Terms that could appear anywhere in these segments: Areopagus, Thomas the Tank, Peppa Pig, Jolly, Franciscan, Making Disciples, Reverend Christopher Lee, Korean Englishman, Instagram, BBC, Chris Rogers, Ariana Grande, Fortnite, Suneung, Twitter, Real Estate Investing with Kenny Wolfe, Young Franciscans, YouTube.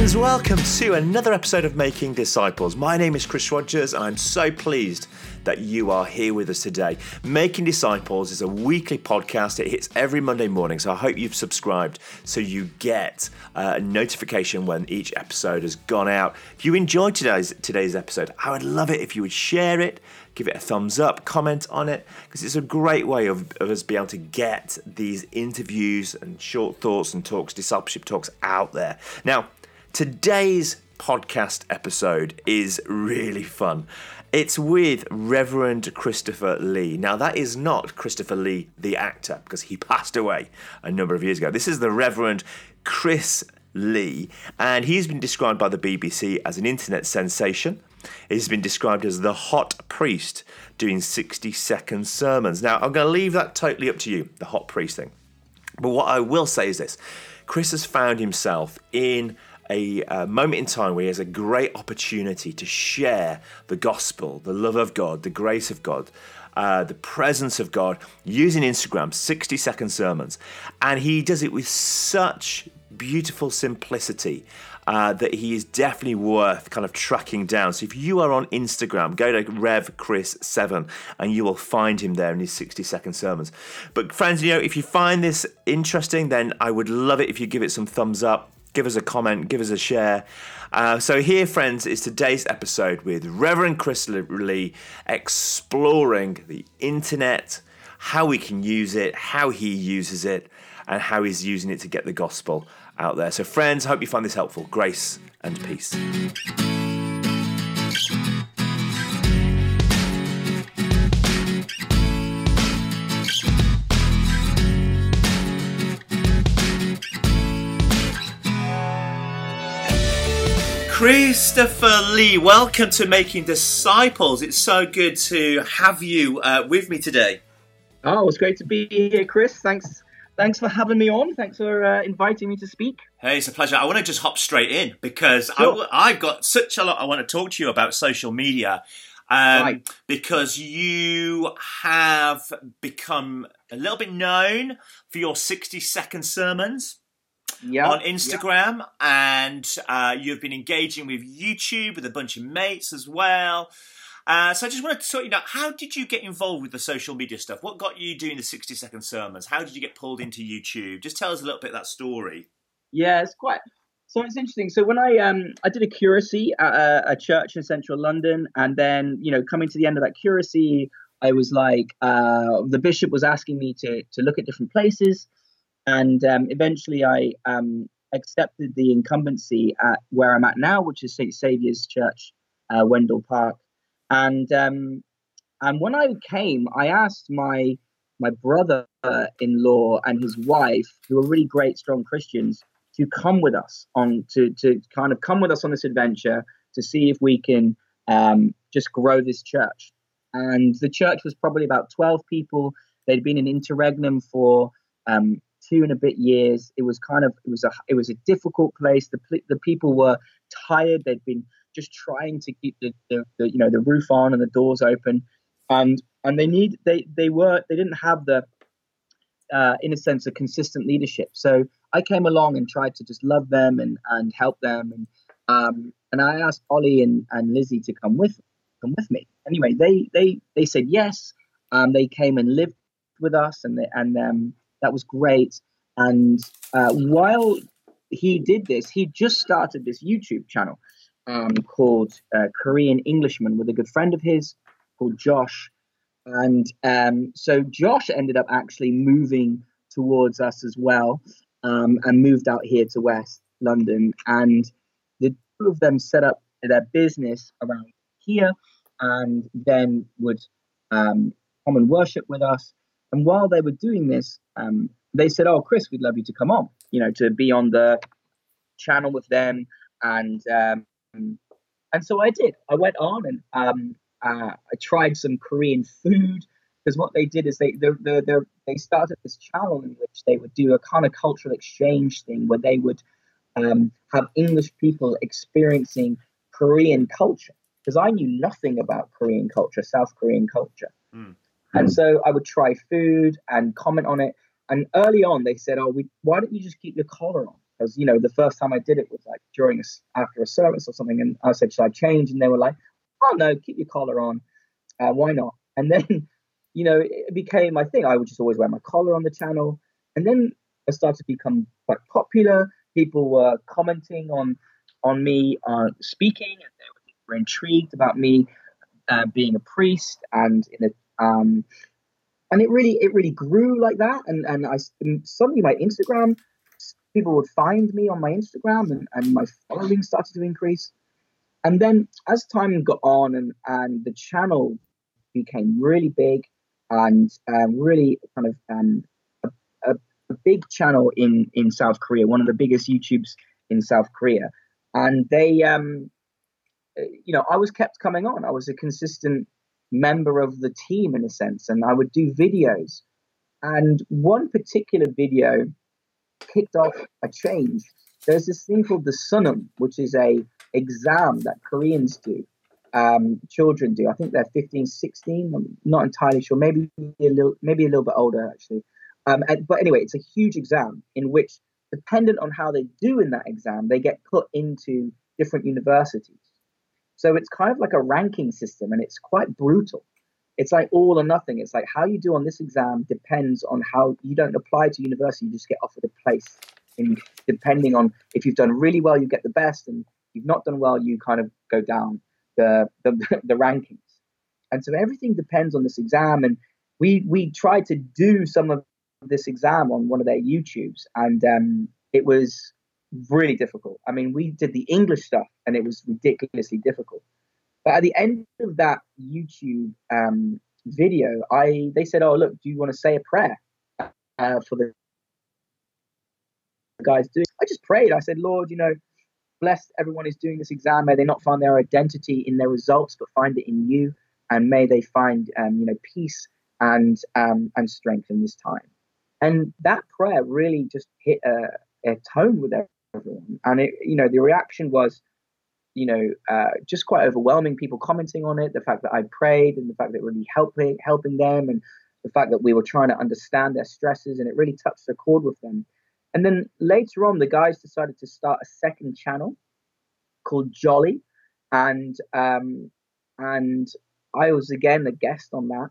friends, welcome to another episode of Making Disciples. My name is Chris Rogers and I'm so pleased that you are here with us today. Making Disciples is a weekly podcast. It hits every Monday morning, so I hope you've subscribed so you get a notification when each episode has gone out. If you enjoyed today's episode, I would love it if you would share it, give it a thumbs up, comment on it, because it's a great way of us being able to get these interviews and short thoughts and talks, discipleship talks out there. Now, today's podcast episode is really fun. It's with Reverend Christopher Lee. Now, that is not Christopher Lee, the actor, because he passed away a number of years ago. This is the Reverend Chris Lee, and he's been described by the BBC as an internet sensation. He's been described as the hot priest doing 60-second sermons. Now, I'm going to leave that totally up to you, the hot priest thing. But what I will say is this. Chris has found himself in a moment in time where he has a great opportunity to share the gospel, the love of God, the grace of God, the presence of God, using Instagram, 60-second sermons. And he does it with such beautiful simplicity that he is definitely worth kind of tracking down. So if you are on Instagram, go to RevChris7 and you will find him there in his 60-second sermons. But friends, you know, if you find this interesting, then I would love it if you give it some thumbs up. Give us a comment, give us a share. So here, friends, is today's episode with Reverend Chris Lee exploring the internet, how we can use it, how he uses it, and how he's using it to get the gospel out there. So friends, hope you find this helpful. Grace and peace. Christopher Lee, welcome to Making Disciples. It's so good to have you with me today. Oh, it's great to be here, Chris. Thanks for having me on. Thanks for inviting me to speak. Hey, it's a pleasure. I want to just hop straight in because sure. I've got such a lot I want to talk to you about social media right. Because you have become a little bit known for your 60-second sermons. Yeah, on Instagram, yeah. And you've been engaging with YouTube with a bunch of mates as well. So I just wanted to sort you out, how did you get involved with the social media stuff? What got you doing the 60-second sermons? How did you get pulled into YouTube? Just tell us a little bit of that story. Yeah, it's interesting. So when I did a curacy at a church in central London, and then, you know, coming to the end of that curacy, I was like, the bishop was asking me to look at different places. And eventually I accepted the incumbency at where I'm at now, which is St. Saviour's Church, Wendell Park. And when I came, I asked my brother-in-law and his wife, who are really great, strong Christians, to come with us on this adventure to see if we can just grow this church. And the church was probably about 12 people. They'd been in interregnum for 2 and a bit years. It was a difficult place. The people were tired. They'd been just trying to keep the roof on and the doors open, and they didn't have the in a sense a consistent leadership. So I came along and tried to just love them and help them, and I asked Ollie and Lizzie to come with me. Anyway, they said yes. They came and lived with us, and that was great. And while he did this, he just started this YouTube channel called Korean Englishman with a good friend of his called Josh. And so Josh ended up actually moving towards us as well, and moved out here to West London. And the two of them set up their business around here and then would come and worship with us. And while they were doing this, they said, "Oh, Chris, we'd love you to come on, you know, to be on the channel with them." And so I did. I went on and I tried some Korean food, because what they did is they started this channel in which they would do a kind of cultural exchange thing where they would have English people experiencing Korean culture, because I knew nothing about Korean culture, South Korean culture. Mm. And so I would try food and comment on it. And early on, they said, "Oh, why don't you just keep your collar on?" because, you know, the first time I did it was like after a service or something. And I said, should I change? And they were like, oh, no, keep your collar on. Why not? And then, you know, it became my thing. I would just always wear my collar on the channel. And then I started to become quite popular. People were commenting on me speaking, and they were intrigued about me being a priest. And and it really grew like that. And suddenly my Instagram, people would find me on my Instagram, and my following started to increase. And then as time got on and the channel became really big and really kind of a big channel in South Korea, one of the biggest YouTubes in South Korea. And they, you know, I was kept coming on. I was a consistent member of the team in a sense, and I would do videos. And one particular video kicked off a change. There's this thing called the Suneung, which is a exam that Koreans do, children do. I think they're 15, 16. I'm not entirely sure. Maybe a little bit older actually. But anyway, it's a huge exam in which, dependent on how they do in that exam, they get put into different universities. So it's kind of like a ranking system, and it's quite brutal. It's like all or nothing. It's like how you do on this exam depends on how you don't apply to university. You just get offered a place, in depending on if you've done really well, you get the best, and you've not done well, you kind of go down the rankings. And so everything depends on this exam. And we tried to do some of this exam on one of their YouTubes, and it was really difficult. I mean, we did the English stuff, and it was ridiculously difficult. But at the end of that YouTube video, they said, "Oh, look, do you want to say a prayer for the guys doing?" I just prayed. I said, "Lord, you know, bless everyone who's doing this exam. May they not find their identity in their results, but find it in you, and may they find you know, peace and strength in this time." And that prayer really just hit a tone with everyone. And, it, you know, the reaction was, you know, just quite overwhelming. People commenting on it, the fact that I prayed, and the fact that it really helping them, and the fact that we were trying to understand their stresses, and it really touched the chord with them. And then later on, the guys decided to start a second channel called Jolly. And I was, again, a guest on that.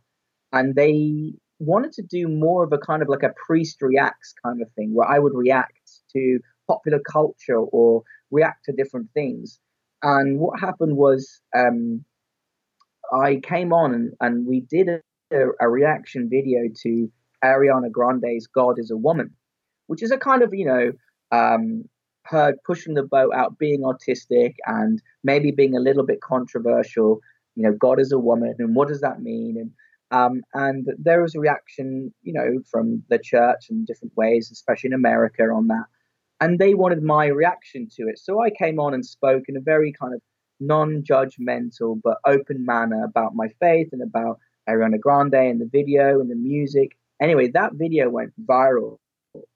And they wanted to do more of a kind of like a priest reacts kind of thing, where I would react to popular culture or react to different things. And what happened was I came on and we did a reaction video to Ariana Grande's God is a Woman, which is a kind of, you know, her pushing the boat out, being artistic and maybe being a little bit controversial. You know, God is a woman, and what does that mean? And there was a reaction, you know, from the church in different ways, especially in America, on that. And they wanted my reaction to it. So I came on and spoke in a very kind of non-judgmental but open manner about my faith and about Ariana Grande and the video and the music. Anyway, that video went viral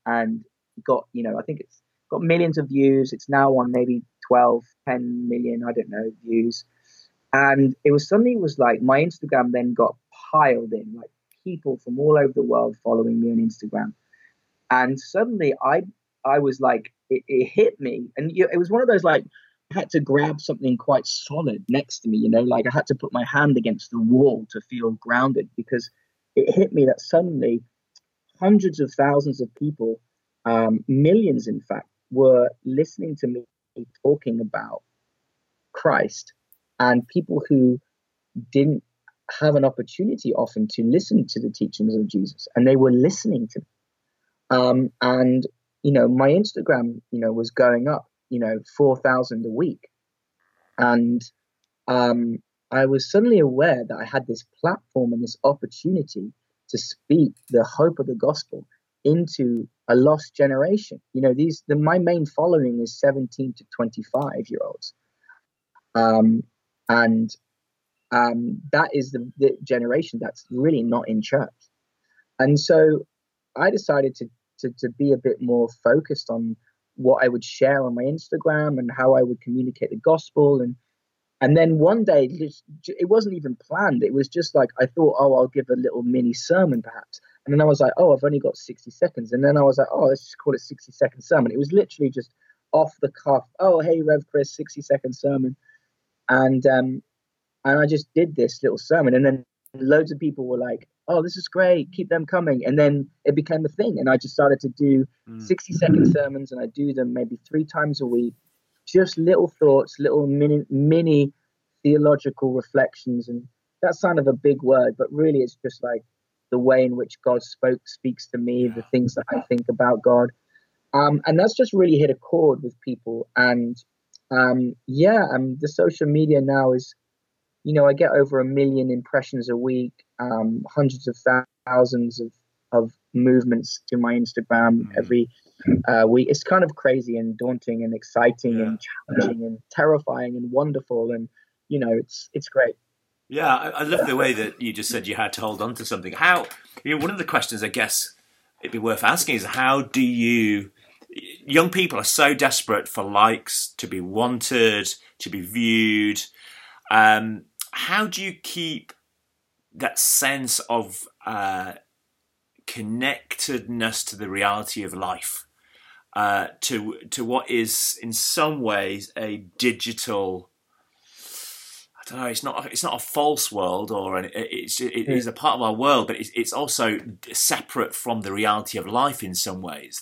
and got, you know, I think it's got millions of views. It's now on maybe 12, 10 million, I don't know, views. And it was suddenly, it was like my Instagram then got piled in, like people from all over the world following me on Instagram. And suddenly I was like, it hit me. And it was one of those, like, I had to grab something quite solid next to me, you know, like I had to put my hand against the wall to feel grounded, because it hit me that suddenly hundreds of thousands of people, millions in fact, were listening to me talking about Christ, and people who didn't have an opportunity often to listen to the teachings of Jesus, and they were listening to me. And, you know, my Instagram, you know, was going up, you know, 4,000 a week. And I was suddenly aware that I had this platform and this opportunity to speak the hope of the gospel into a lost generation. You know, my main following is 17 to 25-year-olds. That is the generation that's really not in church. And so I decided to be a bit more focused on what I would share on my Instagram and how I would communicate the gospel. And then one day, it wasn't even planned. It was just like I thought, oh, I'll give a little mini sermon perhaps. And then I was like, oh, I've only got 60 seconds. And then I was like, oh, let's just call it 60 Second Sermon. It was literally just off the cuff. Oh, hey, Rev Chris, 60 Second Sermon. And I just did this little sermon. And then loads of people were like, oh, this is great. Keep them coming. And then it became a thing. And I just started to do 60 Second Sermons. And I do them maybe 3 times a week. Just little thoughts, little mini theological reflections. And that's kind of a big word, but really it's just like the way in which God speaks to me, the things that I think about God. And that's just really hit a chord with people. And the social media now is, you know, I get over 1 million impressions a week, hundreds of thousands of movements to my Instagram every week. It's kind of crazy and daunting and exciting and challenging and terrifying and wonderful. And, you know, it's great. Yeah, I love the way that you just said you had to hold on to something. How, you know, one of the questions I guess it'd be worth asking is young people are so desperate for likes, to be wanted, to be viewed. How do you keep that sense of connectedness to the reality of life, to what is in some ways a digital, I don't know, it's not a false world, it is a part of our world, but it's also separate from the reality of life in some ways.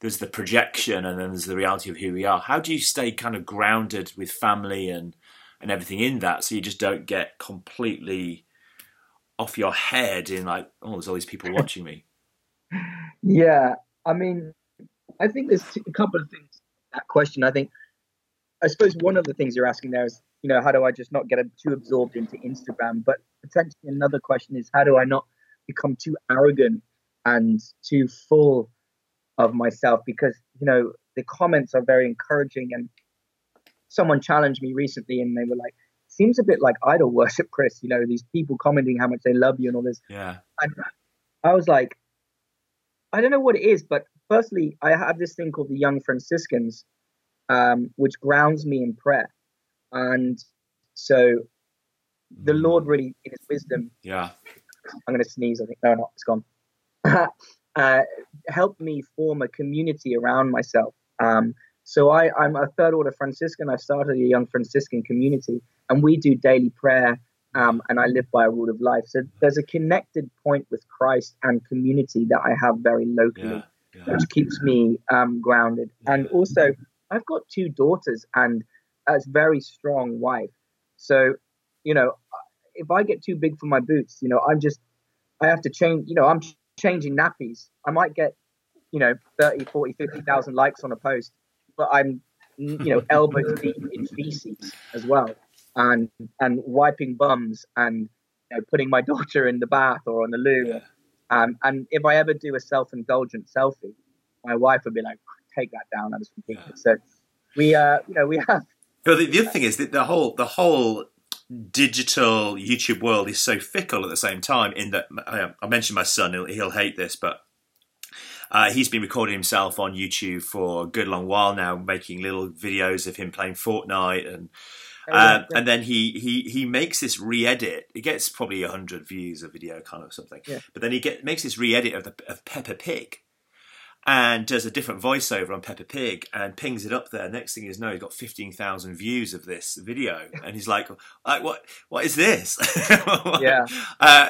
There's the projection, and then there's the reality of who we are. How do you stay kind of grounded with family and everything in that, so you just don't get completely off your head in like, oh, there's all these people watching me? Yeah, I mean, I think there's a couple of things in that question. I suppose one of the things you're asking there is, you know, how do I just not get too absorbed into Instagram? But potentially another question is, how do I not become too arrogant and too full of myself? Because, you know, the comments are very encouraging. And someone challenged me recently and they were like, seems a bit like idol worship, Chris, you know, these people commenting how much they love you and all this. Yeah. And I was like, I don't know what it is, but firstly, I have this thing called the Young Franciscans, which grounds me in prayer. And so the Lord really, in his wisdom, I'm going to sneeze, I think. No, no, it's gone. Helped me form a community around myself. So I'm a third order Franciscan. I've started a Young Franciscan community, and we do daily prayer, and I live by a rule of life. So there's a connected point with Christ and community that I have very locally, which keeps me grounded. And also, I've got 2 daughters and a very strong wife. So, you know, if I get too big for my boots, you know, I have to change, you know, I'm changing nappies. I might get, you know, 30, 40, 50,000 likes on a post, but I'm, you know, elbows deep in feces as well. And wiping bums and, you know, putting my daughter in the bath or on the loo. Yeah. And if I ever do a self-indulgent selfie, my wife would be like, take that down. That was ridiculous. Yeah. So we have. But the other thing is that the whole digital YouTube world is so fickle at the same time. In that, I mentioned my son; he'll hate this, but he's been recording himself on YouTube for a good long while now, making little videos of him playing Fortnite, and then he makes this re-edit. It gets probably 100 views a video, kind of something. Yeah. But then he makes this re-edit of Peppa Pig. And does a different voiceover on Peppa Pig and pings it up there. Next thing you know, he's got 15,000 views of this video, and he's like what is this? Yeah,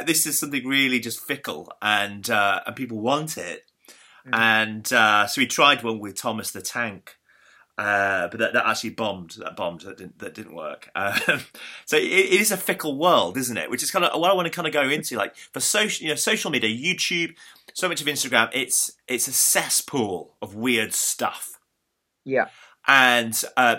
this is something really just fickle, and people want it. Mm. And so we tried one with Thomas the Tank, but that actually bombed. That didn't work. So it is a fickle world, isn't it? Which is kind of what I want to kind of go into, like for social, you know, social media, YouTube. So much of Instagram, it's a cesspool of weird stuff. Yeah. And,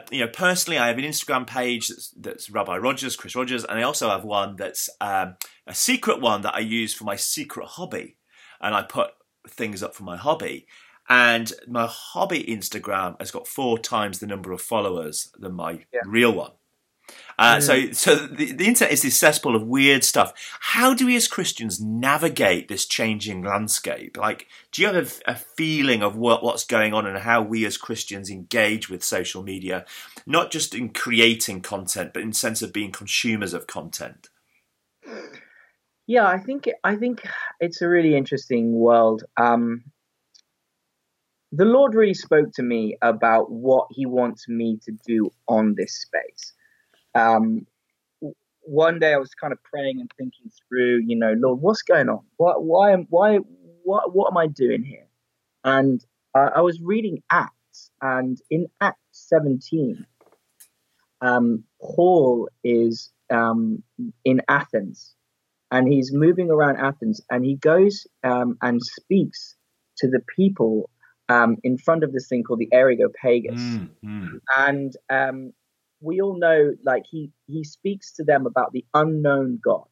you know, personally, I have an Instagram page that's Rabbi Rogers, Chris Rogers, and I also have one that's a secret one that I use for my secret hobby. And I put things up for my hobby. And my hobby Instagram has got 4 times the number of followers than my real one. So the internet is this cesspool of weird stuff. How do we as Christians navigate this changing landscape? Like, do you have a feeling of what's going on and how we as Christians engage with social media, not just in creating content, but in the sense of being consumers of content? yeah, I think it's a really interesting world. The Lord really spoke to me about what he wants me to do on this space. One day I was kind of praying and thinking through, you know, Lord, what's going on? What am I doing here? And I was reading Acts, and in Acts 17, Paul is in Athens, and he's moving around Athens, and he goes and speaks to the people in front of this thing called the Areopagus. And we all know, like, he speaks to them about the unknown God.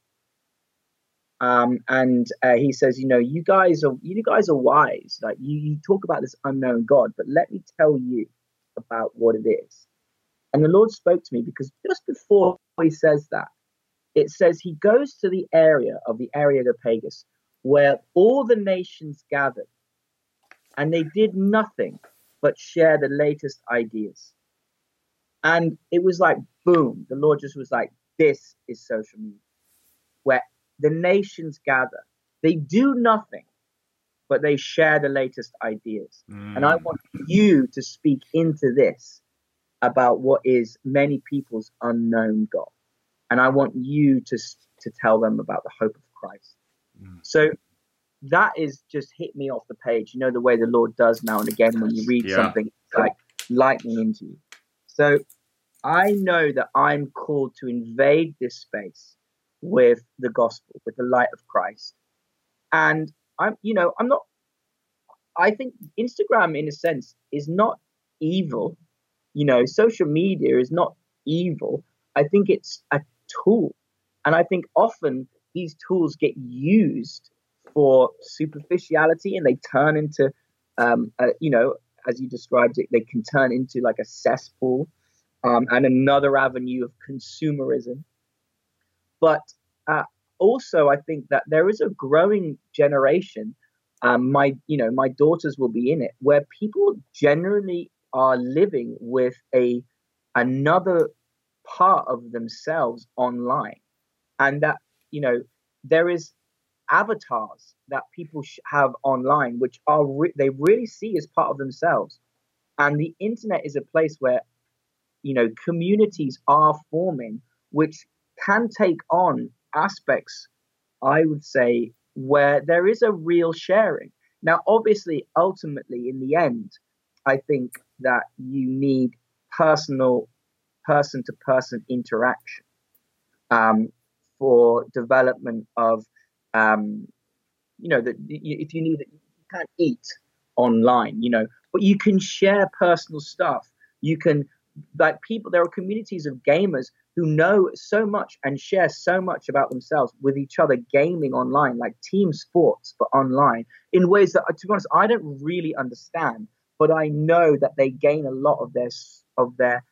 And he says, you know, you guys are wise. Like, you talk about this unknown God, but let me tell you about what it is. And the Lord spoke to me, because just before he says that, it says he goes to the area of the Areopagus where all the nations gathered, and they did nothing but share the latest ideas. And it was like, boom, the Lord just was like, this is social media, where the nations gather. They do nothing, but they share the latest ideas. And I want you to speak into this about what is many people's unknown God. And I want you to tell them about the hope of Christ. So that is just hit me off the page. You know, the way the Lord does now and again when you read something, it's like lightning into you. So I know that I'm called to invade this space with the gospel, with the light of Christ. And I think Instagram, in a sense, is not evil. You know, social media is not evil. I think it's a tool. And I think often these tools get used for superficiality, and they turn into, as you described it, they can turn into like a cesspool and another avenue of consumerism. But also, I think that there is a growing generation. My daughters will be in it, where people generally are living with another part of themselves online, and that, you know, there is avatars that people have online, which are they really see as part of themselves. And the internet is a place where, you know, communities are forming, which can take on aspects, I would say, where there is a real sharing. Now, obviously, ultimately, in the end, I think that you need person-to-person interaction for development of, if you need it, you can't eat online, you know, but you can share personal stuff. You can, like, people, there are communities of gamers who know so much and share so much about themselves with each other, gaming online, like team sports, but online, in ways that, to be honest, I don't really understand, but I know that they gain a lot of their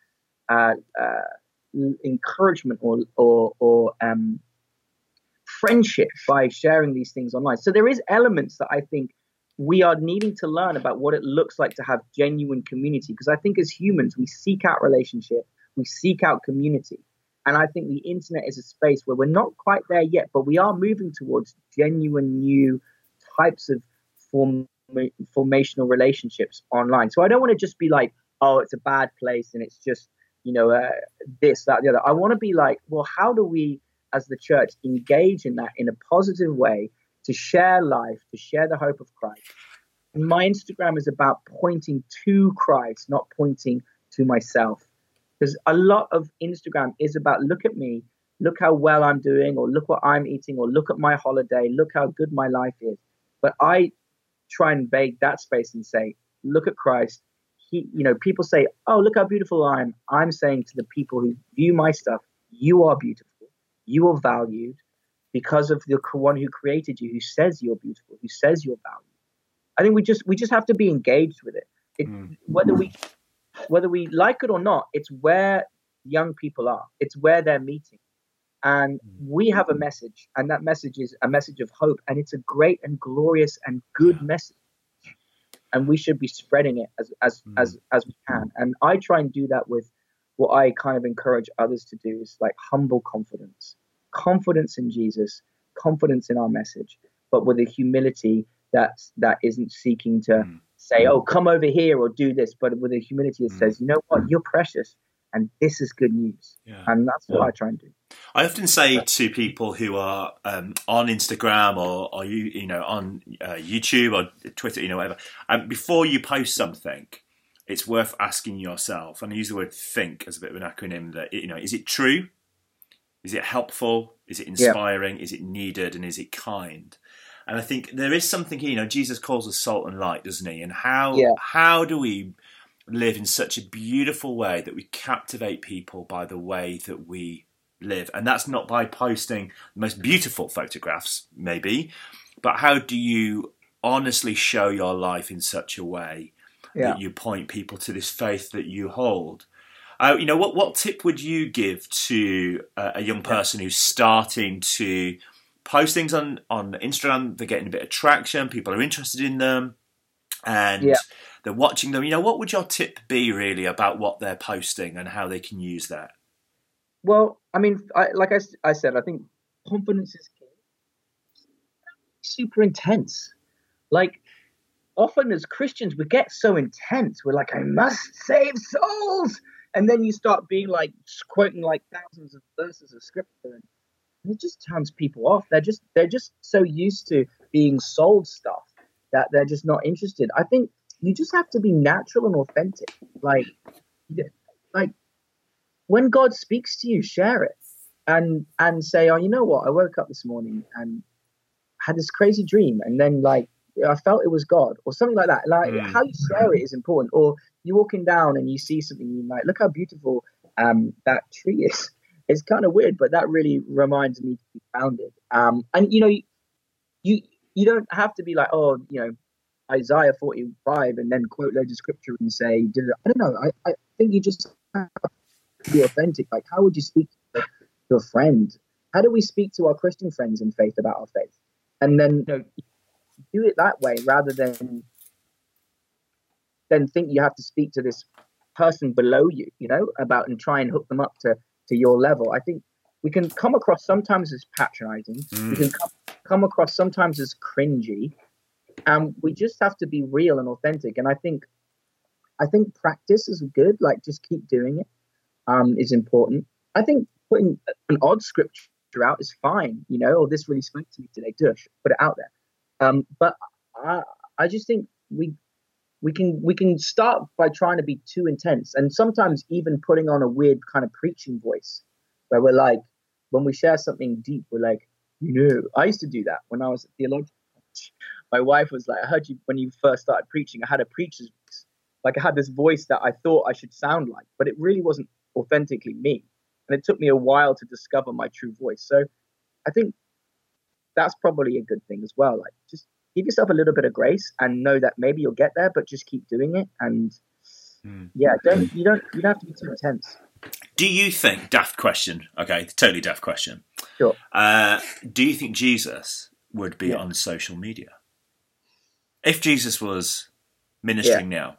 encouragement or friendship by sharing these things online. So there is elements that I think we are needing to learn about what it looks like to have genuine community, because I think as humans, we seek out relationship, we seek out community. And I think the internet is a space where we're not quite there yet, but we are moving towards genuine new types of formational relationships online. So I don't want to just be like, oh, it's a bad place and it's just, you know, this, that, the other. I want to be like, well, how do we as the church engage in that in a positive way to share life, to share the hope of Christ? And my Instagram is about pointing to Christ, not pointing to myself. Because a lot of Instagram is about, look at me, look how well I'm doing, or look what I'm eating, or look at my holiday, look how good my life is. But I try and bake that space and say, look at Christ. He, you know, people say, oh, look how beautiful I am. I'm saying to the people who view my stuff, you are beautiful. You are valued because of the one who created you, who says you're beautiful, who says you're valued. I think we just have to be engaged with it. Whether we like it or not, it's where young people are. It's where they're meeting. And we have a message, and that message is a message of hope. And it's a great and glorious and good message. And we should be spreading it as we can. And I try and do that with what I kind of encourage others to do, is like humble confidence in Jesus, confidence in our message, but with a humility that isn't seeking to say, oh, come over here or do this, but with a humility that says, you know what, you're precious and this is good news. Yeah. And that's what I try and do. I often say to people who are on Instagram or you know, on YouTube or Twitter, you know, whatever, before you post something, it's worth asking yourself, and I use the word think as a bit of an acronym, that, you know, is it true? Is it helpful? Is it inspiring? Yeah. Is it needed? And is it kind? And I think there is something here, you know, Jesus calls us salt and light, doesn't he? And how do we live in such a beautiful way that we captivate people by the way that we live? And that's not by posting the most beautiful photographs, maybe, but how do you honestly show your life in such a way that you point people to this faith that you hold? You know, what tip would you give to a young person who's starting to post things on Instagram? They're getting a bit of traction. People are interested in them and they're watching them. You know, what would your tip be really about what they're posting and how they can use that? Well, I mean, I said, I think confidence is key. Super intense. Like, often as Christians, we get so intense. We're like, I must save souls. And then you start being like quoting like thousands of verses of scripture, and it just turns people off. They're just so used to being sold stuff that they're just not interested. I think you just have to be natural and authentic. Like when God speaks to you, share it and say, oh, you know what? I woke up this morning and had this crazy dream, and then like I felt it was God or something like that. Like how you share it is important. Or you're walking down and you see something, you like, look how beautiful that tree is. It's kind of weird, but that really reminds me to be grounded. And you know, you don't have to be like, oh, you know, Isaiah 45 and then quote loads of scripture and say, I don't know. I think you just have to be authentic. Like, how would you speak to a friend? How do we speak to our Christian friends in faith about our faith? And then, you know, do it that way rather than think you have to speak to this person below you, you know, about and try and hook them up to your level. I think we can come across sometimes as patronizing. We can come across sometimes as cringy. We just have to be real and authentic. And I think practice is good. Like, just keep doing it is important. I think putting an odd scripture out is fine, you know, or this really spoke to me today. Dush, put it out there. But I just think we can start by trying to be too intense, and sometimes even putting on a weird kind of preaching voice where we're like, when we share something deep, we're like, you know, I used to do that when I was at theological college. My wife was like, I heard you when you first started preaching. I had a preacher's voice. Like, I had this voice that I thought I should sound like, but it really wasn't authentically me. And it took me a while to discover my true voice. So I think that's probably a good thing as well. Like, just give yourself a little bit of grace and know that maybe you'll get there, but just keep doing it. And you don't have to be too intense. Do you think, daft question? Okay, totally daft question. Sure. Do you think Jesus would be on social media? If Jesus was ministering now,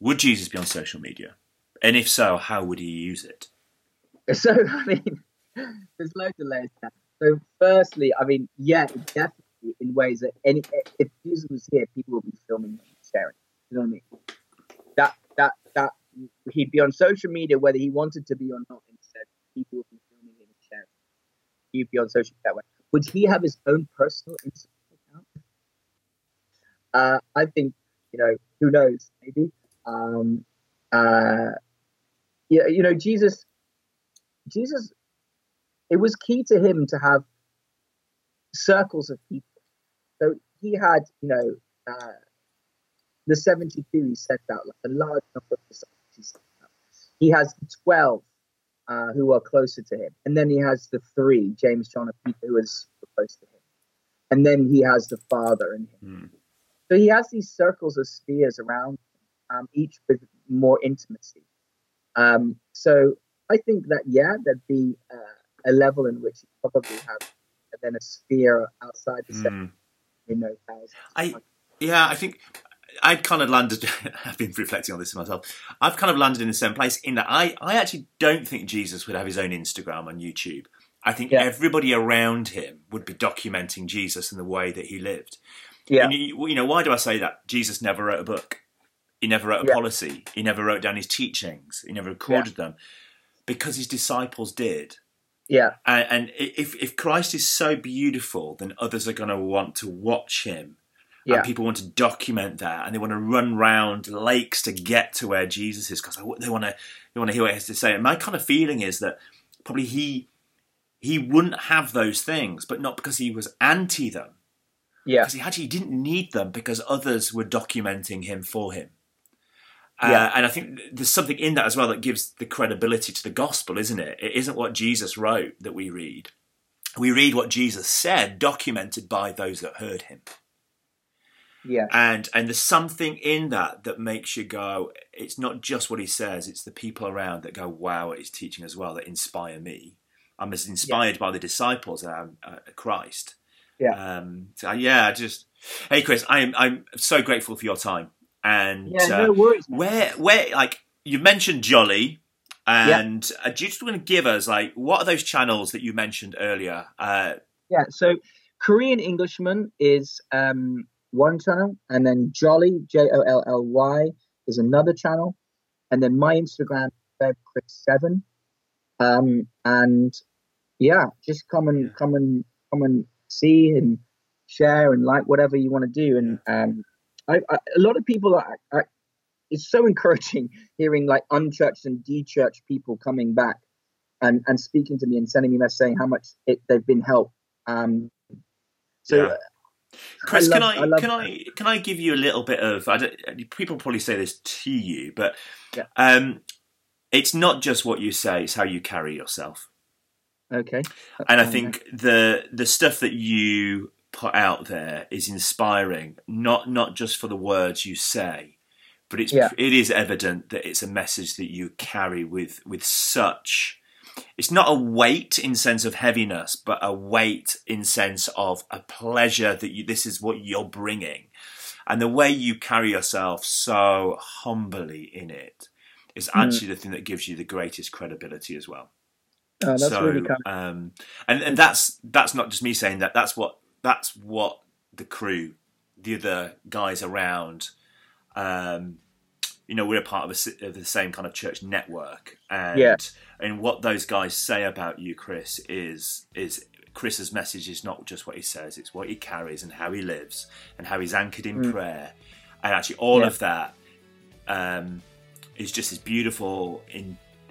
would Jesus be on social media? And if so, how would he use it? So, I mean, there's loads of layers to that. So firstly, I mean, definitely in ways that if Jesus was here, people would be filming and sharing. You know what I mean? That he'd be on social media whether he wanted to be or not. Instead, people would be filming and sharing. He'd be on social media that way. Would he have his own personal Instagram account? I think, you know, who knows? Maybe. You know, Jesus. It was key to him to have circles of people. So he had, you know, the 72 he sent out, like a large number of disciples he sent out. He has 12 who are closer to him. And then he has the 3, James, John, and Peter, who is close to him. And then he has the Father in him. So he has these circles of spheres around him, each with more intimacy. So I think that, there'd be... a level in which you probably have, and then a sphere outside the sector, you know, thousands. I think I've kind of landed. I've been reflecting on this myself. I've kind of landed in the same place in that I actually don't think Jesus would have his own Instagram and YouTube. I think everybody around him would be documenting Jesus and the way that he lived. Yeah. And you know, why do I say that? Jesus never wrote a book. He never wrote a policy. He never wrote down his teachings. He never recorded them, because his disciples did. Yeah. And if Christ is so beautiful, then others are going to want to watch him. Yeah. And people want to document that, and they want to run round lakes to get to where Jesus is, because they want to hear what he has to say. And my kind of feeling is that probably he wouldn't have those things, but not because he was anti them. Yeah. Because he didn't need them, because others were documenting him for him. And I think there's something in that as well that gives the credibility to the gospel, isn't it? It isn't what Jesus wrote that we read. We read what Jesus said, documented by those that heard him. Yeah. And there's something in that makes you go, it's not just what he says, it's the people around that go, wow, he's teaching as well, that inspire me. I'm as inspired by the disciples as I am Christ. Yeah. Hey, Chris, I'm so grateful for your time. And no worries, where like you mentioned Jolly, and do you just want to give us like what are those channels that you mentioned earlier? So Korean Englishman is one channel, and then Jolly JOLLY is another channel, and then my Instagram Chris7, and just come and see and share and like whatever you want to do. And a lot of people are it's so encouraging hearing like unchurched and de-churched people coming back and speaking to me and sending me messages saying how much they've been helped. Chris, can I give you a little bit of? People probably say this to you, but it's not just what you say; it's how you carry yourself. Okay. And I think the stuff that you put out there is inspiring, not just for the words you say, but it is evident that it's a message that you carry with such. It's not a weight in sense of heaviness, but a weight in sense of a pleasure that this is what you're bringing, and the way you carry yourself so humbly in it is actually the thing that gives you the greatest credibility as well. Oh, that's really kind. And that's not just me saying that. That's what the crew, the other guys around, we're a part of the same kind of church network, and what those guys say about you, Chris, is Chris's message is not just what he says; it's what he carries and how he lives and how he's anchored in prayer, and actually all of that is just as beautiful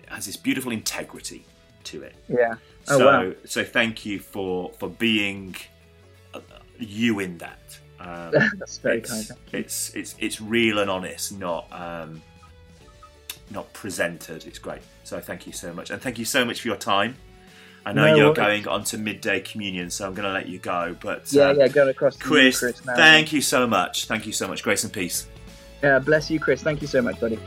has this beautiful integrity to it. Yeah. Oh, so thank you for being you in that. That's very kind. It's real and honest, not presented. It's great. So thank you so much, and thank you so much for your time. I know you're going on to midday communion, so I'm going to let you go. But going across. Chris, thank you so much. Thank you so much. Grace and peace. Bless you, Chris. Thank you so much, buddy.